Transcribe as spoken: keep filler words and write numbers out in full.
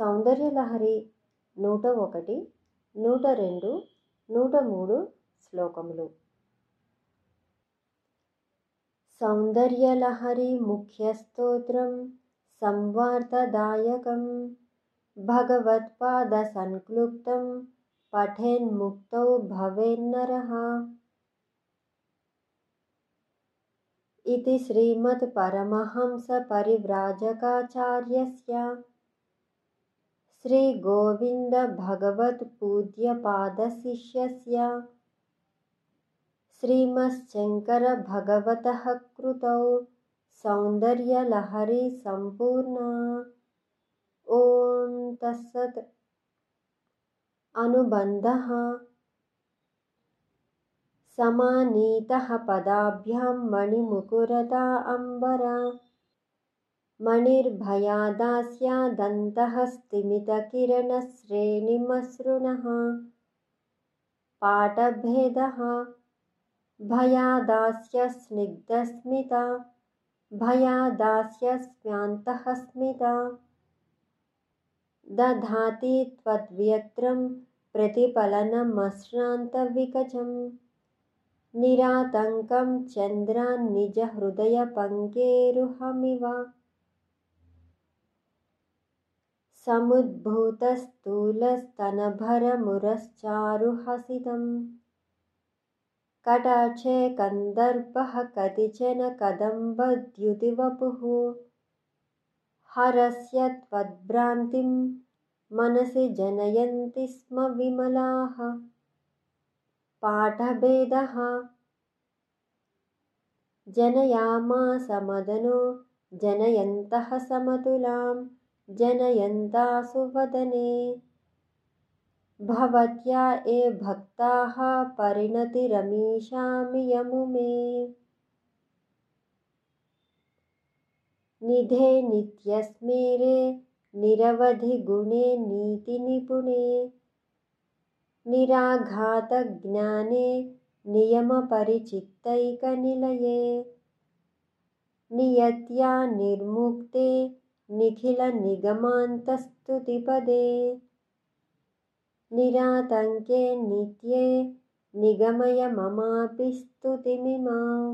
సౌందర్యలహరి నూట ఒకటి నూట రెండు నూట మూడు శ్లోకములు. సౌందర్యలహరి ముఖ్య స్తోత్రం సంవార్తదాయకం భగవత్పాద సంక్లుప్తం పఠేన్ముక్తౌ భవేన్నరః. ఇది శ్రీమత్పరమహంసపరివ్రాజకాచార్యస్య శ్రీగోవిందభగవత్పూజ్యపాదశిష్యస్య శ్రీమచ్ఛంకరభగవతః కృతౌ సౌందర్యలహరి సంపూర్ణా. ఓం తస్సత్. అనుబంధః సమానీతః పదాభ్యాం మణిముకురతా అంబరా మణిర్భయాదాస్యాదంతః స్థిమితకిరణశ్రేణిమసృణః పాటభేదః భయాదాస్య స్నిగ్ధస్మితా భయాదాస్య స్మ్యాంతః స్మితా దధాతి త్వద్వ్యక్త్రం ప్రతిఫలనమశ్రాంతవికచం నిరాతంకం చంద్రాన్నిజహృదయపంకేరుహమివ సముద్భూతస్థూలస్తనభరమురశ్చారుహసితం కటాక్షే కందర్పః కతిచన కదంబద్యుతివపుః హరస్య త్వద్భ్రాంతిం మనసి జనయంతి స్మ విమలాః పాఠభేదః జనయామాసమదనో జనయంతః సమతులాం జనయంతాసు వదనే భవత్యా ఏ భక్తాః పరిణతిరమీషామియముమే నిధే నిత్యస్మేరే నిరవధి గుణే నీతి నిపుణే నిరాఘాత జ్ఞానే నియమ పరిచిత్తైక నిలయే నియత్యా నిర్ముక్తే నిఖిల నిగమాంతస్తుతి పదే నిరాతంకే నిత్యే నిగమయ మమాపి స్తుతిమిమాం.